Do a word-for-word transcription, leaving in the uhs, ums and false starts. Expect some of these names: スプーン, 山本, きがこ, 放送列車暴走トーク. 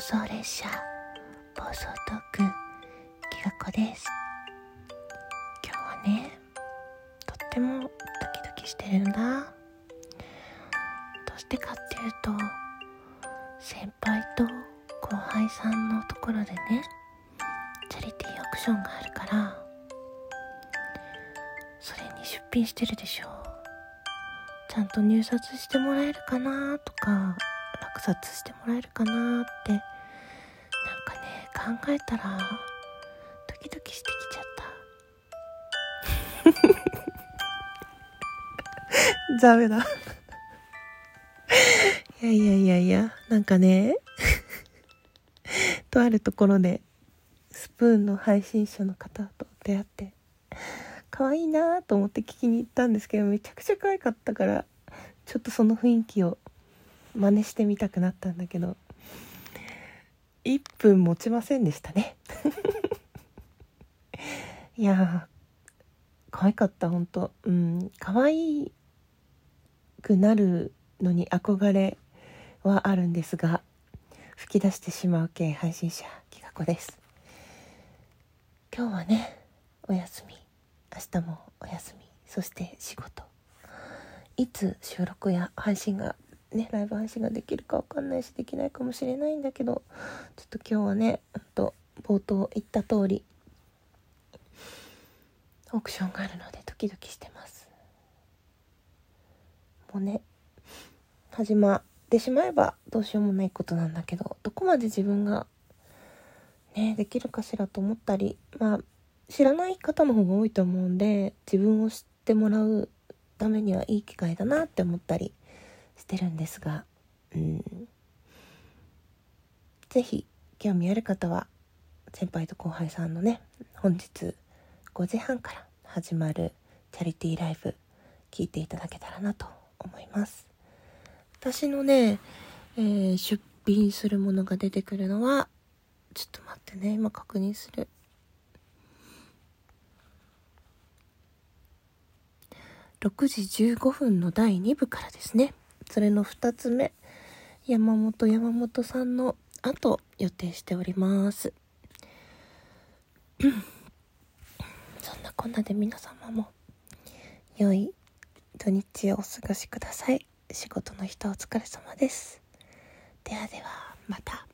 放送列車暴走トークきがこです。今日はね、とってもドキドキしてるんだ。どうしてかっていうと、先輩と後輩さんのところでね、チャリティーオークションがあるから、それに出品してるでしょ。ちゃんと入札してもらえるかなとか、落札してもらえるかなって、なんかね、考えたらドキドキしてきちゃったダメだいやいやいやいや、なんかねとあるところでスプーンの配信者の方と出会って、可愛いなと思って聞きに行ったんですけど、めちゃくちゃ可愛かったから、ちょっとその雰囲気を真似してみたくなったんだけど、いっぷん持ちませんでしたねいやー、可愛かった、ほんと、うん、可愛くなるのに憧れはあるんですが、吹き出してしまう系配信者きがこです。今日はね、お休み、明日もお休み、そして仕事、いつ収録や配信がね、ライブ配信ができるかわかんないし、できないかもしれないんだけど、ちょっと今日はね、あと冒頭言った通りオークションがあるのでドキドキしてます。もうね、始まってしまえばどうしようもないことなんだけど、どこまで自分がね、できるかしらと思ったり、まあ知らない方の方が多いと思うんで、自分を知ってもらうためにはいい機会だなって思ったりしてるんですが、うん、ぜひ興味ある方は先輩と後輩さんのね、本日ごじはんから始まるチャリティーライブ聞いていただけたらなと思います。私のね、えー、出品するものが出てくるのは、ちょっと待ってね、今確認する。ろくじじゅうごふんのだいにぶからですね。それのふたつめ、山本山本さんの後予定しておりますそんなこんなで皆様も良い土日をお過ごしください。仕事の人お疲れ様です。ではでは、また。